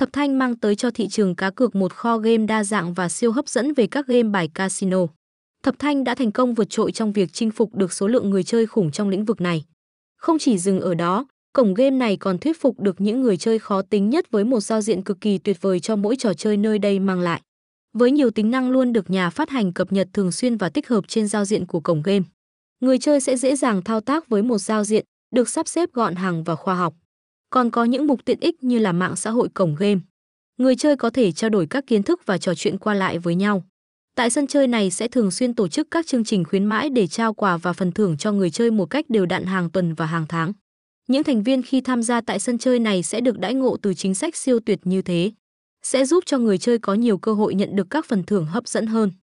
Thập Thanh mang tới cho thị trường cá cược một kho game đa dạng và siêu hấp dẫn về các game bài casino. Thập Thanh đã thành công vượt trội trong việc chinh phục được số lượng người chơi khủng trong lĩnh vực này. Không chỉ dừng ở đó, cổng game này còn thuyết phục được những người chơi khó tính nhất với một giao diện cực kỳ tuyệt vời cho mỗi trò chơi nơi đây mang lại. Với nhiều tính năng luôn được nhà phát hành cập nhật thường xuyên và tích hợp trên giao diện của cổng game, người chơi sẽ dễ dàng thao tác với một giao diện được sắp xếp gọn hàng và khoa học. Còn có những mục tiện ích như là mạng xã hội cổng game. Người chơi có thể trao đổi các kiến thức và trò chuyện qua lại với nhau. Tại sân chơi này sẽ thường xuyên tổ chức các chương trình khuyến mãi để trao quà và phần thưởng cho người chơi một cách đều đặn hàng tuần và hàng tháng. Những thành viên khi tham gia tại sân chơi này sẽ được đãi ngộ từ chính sách siêu tuyệt như thế, sẽ giúp cho người chơi có nhiều cơ hội nhận được các phần thưởng hấp dẫn hơn.